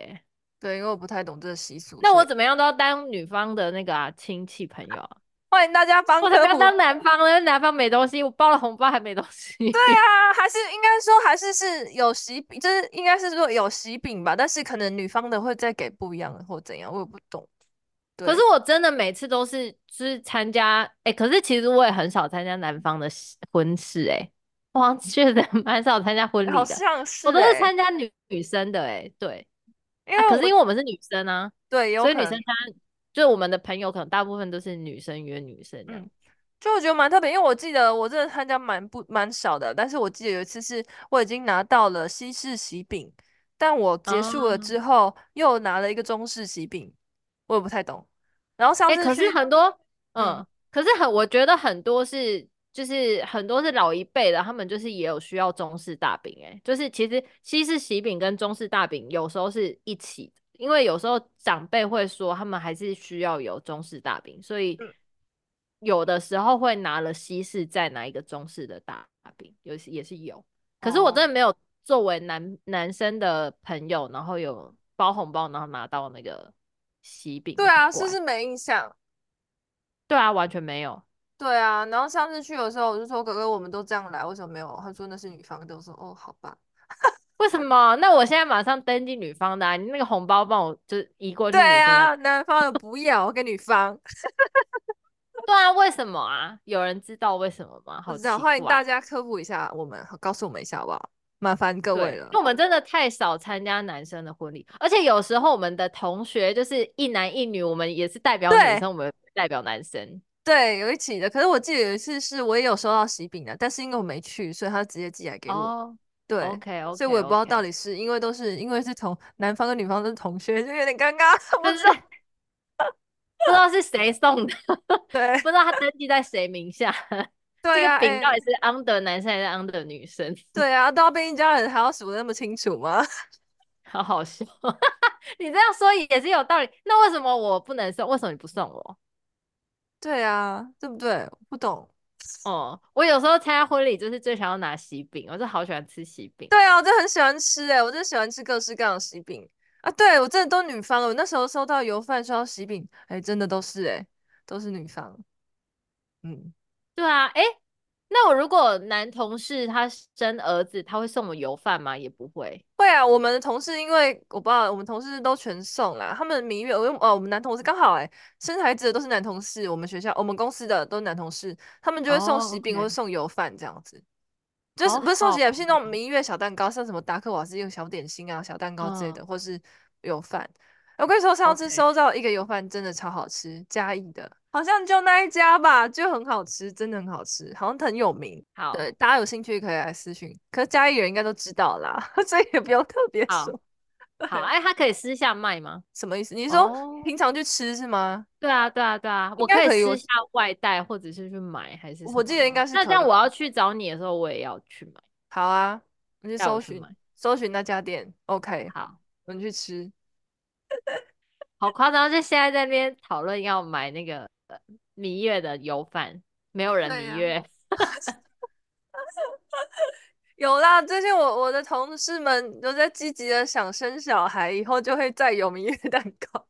对，因为我不太懂这个习俗。那我怎么样都要当女方的那个啊亲戚朋友啊。欢迎大家帮我怎么样当男方呢？因为男方没东西，我包了红包还没东西。对啊，还是应该说还是是有喜饼，就是应该是说有喜饼吧，但是可能女方的会再给不一样的或怎样，我也不懂。可是我真的每次都是就是参加哎、欸，可是其实我也很少参加男方的婚事哎、欸，我好像觉得蛮少参加婚礼的，好像是、欸、我都是参加女女生的哎、欸，对，因为、啊、可是因为我们是女生啊，对，有可能所以女生参就我们的朋友可能大部分都是女生约女生这样、嗯，就我觉得蛮特别，因为我记得我真的参加蛮不蛮少的，但是我记得有一次是我已经拿到了西式喜饼，但我结束了之后、哦、又拿了一个中式喜饼。我也不太懂，然后上次、欸、可是很多，嗯，嗯可是很我觉得很多是就是很多是老一辈的，他们就是也有需要中式大饼、欸，哎，就是其实西式喜饼跟中式大饼有时候是一起的，因为有时候长辈会说他们还是需要有中式大饼，所以有的时候会拿了西式再拿一个中式的大饼，有也是有，可是我真的没有作为男男生的朋友，然后有包红包，然后拿到那个。喜饼对啊，是不是没印象？对啊，完全没有。对啊，然后上次去的时候，我就说哥哥，我们都这样来，为什么没有？他说那是女方的，我说哦，好吧。为什么？那我现在马上登记女方的、啊，你那个红包帮我就移过去。对啊，男方的不要，我给女方。对啊，为什么啊？有人知道为什么吗？好奇怪，欢迎大家科普一下，我们告诉我们一下好不好？麻烦各位了，因为我们真的太少参加男生的婚礼，而且有时候我们的同学就是一男一女，我们也是代表女生，我们代表男生，对，有一起的。可是我记得有一次是我也有收到喜饼的，但是因为我没去，所以他直接寄来给我。哦、对 okay, ，OK， 所以我也不知道到底是因为都是因为是同男方跟女方都是同学，就有点尴尬，不知道不知道是谁送的，对，不知道他登记在谁名下。对啊，这个饼到底是 under 男生还是 under 女生？对啊，都要被一家人还要数得那么清楚吗？好好笑，你这样说也是有道理。那为什么我不能送？为什么你不送我？对啊，对不对？不懂。哦，我有时候参加婚礼就是最想要拿喜饼，我就好喜欢吃喜饼。对啊，我就很喜欢吃哎、欸，我就喜欢吃各式各样的喜饼啊。对，我真的都女方了。我那时候收到油饭收到喜饼，哎、欸，真的都是哎、欸，都是女方。嗯。对啊，哎、欸，那我如果男同事他生儿子，他会送我油饭吗？也不会。会啊，我们的同事因为我不知道，我们同事都全送啦。他们明月，我哦，我们男同事刚好哎、欸，生孩子的都是男同事，我们学校、我们公司的都是男同事，他们就会送喜饼或送油饭这样子， oh, okay. 就是不是送喜饼， oh, 是那种明月小蛋糕，像什么达克瓦斯用小点心啊、小蛋糕之类的， oh. 或是油饭。我跟你说，上次收到一个油饭，真的超好吃， okay. 嘉义的，好像就那一家吧，就很好吃，真的很好吃，好像很有名。好，对，大家有兴趣可以来私讯，可是嘉义人应该都知道啦，所以也不用特别说。好，哎，他可以私下卖吗？什么意思？你说、oh. 平常去吃是吗？对啊，对啊，对啊，我可以私下外带，或者是去买，还是什麼？我记得应该是。那这样我要去找你的时候，我也要去买。好啊，你去搜寻搜寻那家店 ，OK。好，我们去吃。好夸张！就现在在那边讨论要买那个芈月的油饭，没有人芈月。啊、有啦，最近我我的同事们都在积极的想生小孩，以后就会再有蜜月蛋糕。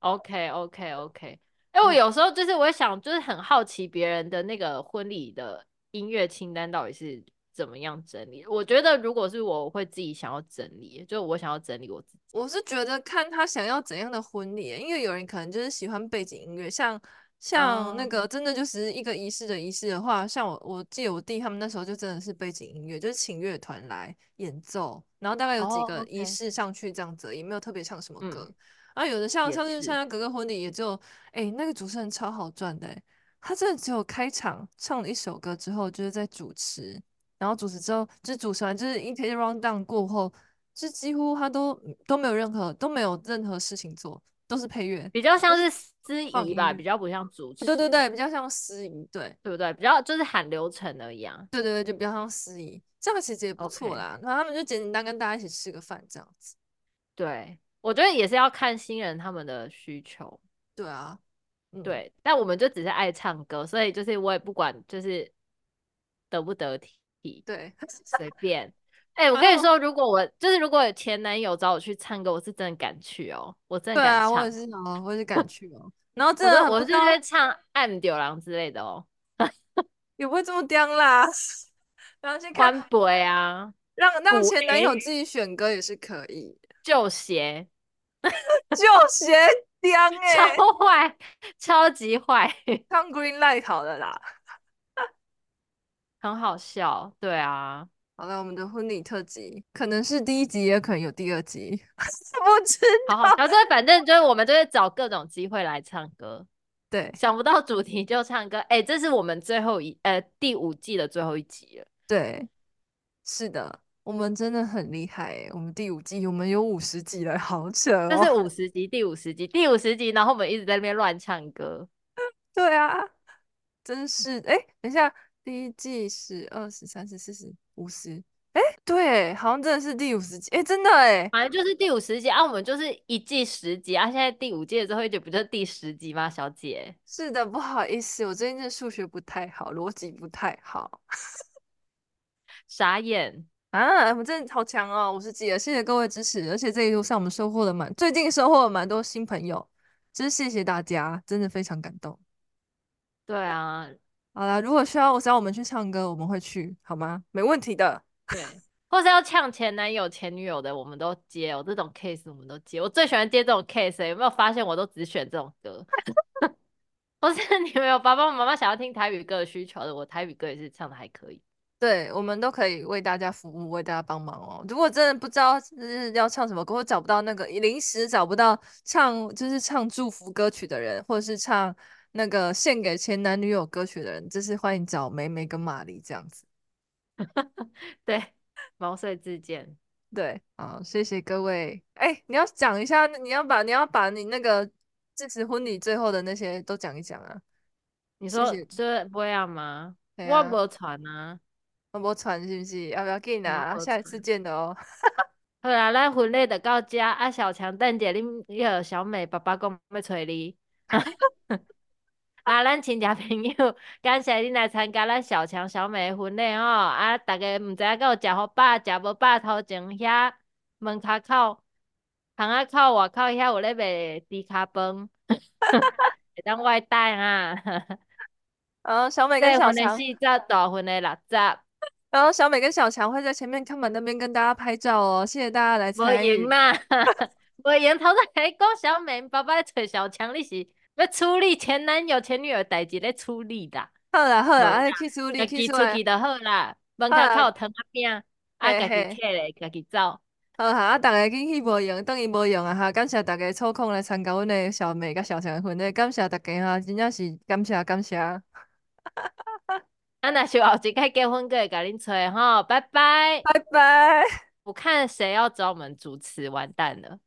OK OK OK， 哎、我嗯有时候就是我也想，就是很好奇别人的那个婚礼的音乐清单到底是怎么样整理。我觉得如果是我，我会自己想要整理，就我想要整理我自己。我是觉得看他想要怎样的婚礼，因为有人可能就是喜欢背景音乐，像像那哦，个真的就是一个仪式的仪式的话，像我我记得我弟他们那时候就真的是背景音乐，就是请乐团来演奏，然后大概有几哦个仪，OK，式上去这样子，也没有特别唱什么歌。嗯，啊，有的像也上次参是，加格格婚礼，也只有诶、那个主持人超好赚的、诶他真的只有开场唱了一首歌之后，就是在主持，然后主持之后，就是主持完就是一天 round down 过后，就几乎他都都没有任何都没有任何事情做，都是配乐，比较像都是是司放仪音吧，乐。比较不像主对对持，对，比较像司仪，对对不对？比较就是喊流程而已啊。对对对，就比较像司仪，这样其实也不错 OK。啦。然后他们就简简单跟大家一起吃个饭这样子，对，我觉得也是要看新人他们的需求，对啊，嗯，对。但我们就只是爱唱歌，所以就是我也不管就是得不得体，对，随便。哎、我还跟你有。说，如果我就是如果有前男友找我去唱歌，我是真的敢去哦，我真的对敢啊，我也唱，是想，我也是敢去哦。然后真我的真很我不是知道，会唱《暗流郎》之类的哦，也不会这么刁啦。然后去看，翻杯啊，让让古前男友自音、己选歌也是可以。旧鞋，就学刁 超欸，坏，超级坏。唱 Green Light 好了啦。很好笑，对啊，好了，我们的婚礼特辑可能是第一集，也可能有第二集，不知好好笑。道。就是反正就是我们就会找各种机会来唱歌，对想不到主题就唱歌。哎、这是我们最后一呃第五季的最后一集了，对，是的，我们真的很厉害欸。我们第五季，我们有五十集了，好扯这哦。是五十集，第五十集，第五十集，然后我们一直在那边乱唱歌。对啊，真是哎，诶等一下，第一季十、二十、三十、四十、五十，哎，对，好像真的是第五十集，哎，真的哎，反正就是第五十集啊，我们就是一季十集啊，现在第五季的最后一集不就是第十集吗，小姐？是的，不好意思，我最近这数学不太好，逻辑不太好傻眼，啊，我们真的好强哦，五十集了，谢谢各位支持，而且这一路上我们收获了蛮，最近收获了蛮多新朋友，真是谢谢大家，真的非常感动。对啊，好啦，如果需要，我只要我们去唱歌，我们会去，好吗？没问题的。对，或是要呛前男友、前女友的，我们都接哦，这种 case 我们都接。我最喜欢接这种 case，了有没有发现我都只选这种歌？或是你们有爸爸妈妈想要听台语歌的需求的，我台语歌也是唱的还可以。对，我们都可以为大家服务，为大家帮忙哦。如果真的不知道就是要唱什么歌，或找不到那个临时找不到唱就是唱祝福歌曲的人，或者是唱那个献给前男女友歌曲的人，就是欢迎找梅梅跟玛丽这样子。对，毛遂自荐。对，好，谢谢各位。哎，你要讲一下，你要把你要把你那个这次婚礼最后的那些都讲一讲啊。你谢说谢。这不会啊吗？对我啊，没传啊，我没传是不是？要不要紧我啊？没下一次传。见的哦。好啦，咱婚礼就到这啊。小强等者，恁迄个小美爸爸讲要找你。啊，咱亲戚朋友，感谢恁来参加咱小强小美的婚礼吼！啊，大家毋知影够食好饱，食无饱头前遐门骹口、巷仔口、外口遐有咧卖猪骹饭，会当外带啊！呃，小美跟细小婚的四强。十，大婚的六十，然后小美跟小强会在前面看板那边跟大家拍照哦，谢谢大家来无参闲与。啦，无闲头先甲你讲，小美爸爸咧找小强，你是要处理前男友、前女友的代志咧处理啦。好啦好啦，无哎啦，去处理家去己处出理，去就好啦。门好口啦，靠糖仔饼，啊，嘿家己起嘿，来，家己走。好哈，啊，大家紧去无用，等伊无用啊哈，感谢大家抽空来参加阮的小美甲小强的婚礼，感谢大家哈，真正是感谢感谢，啊，若是有后一届结婚，个会甲恁找吼，拜拜。拜拜，我看谁要找我们主持，完蛋了，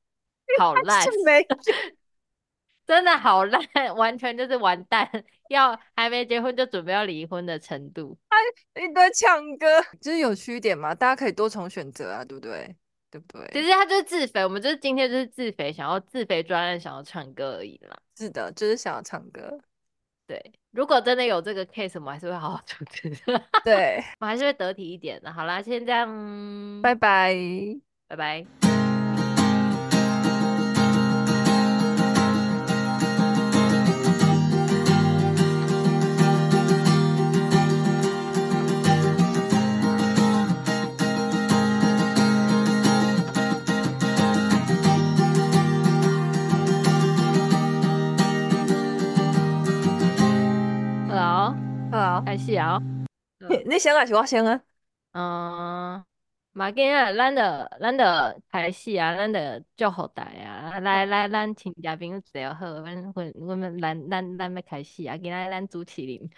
好烂，是没有，真的好烂，完全就是完蛋，要还没结婚就准备要离婚的程度。一堆抢歌，就是有缺点嘛，大家可以多重选择啊，对不对？对不其实对？他就是自肥，我们就是今天就是自肥，想要自肥专案，想要唱歌而已啦。是的，就是想要唱歌。对，如果真的有这个 case， 我们还是会好好处置。对，我还是会得体一点的。好啦，先这样，拜拜，拜拜。开始啊！你先还是我先啊？嗯，马今啊，咱就咱就开始啊，咱就祝福大家啊！来来，咱请嘉宾坐好，阮阮阮们咱咱咱要开始啊！今仔咱主持人。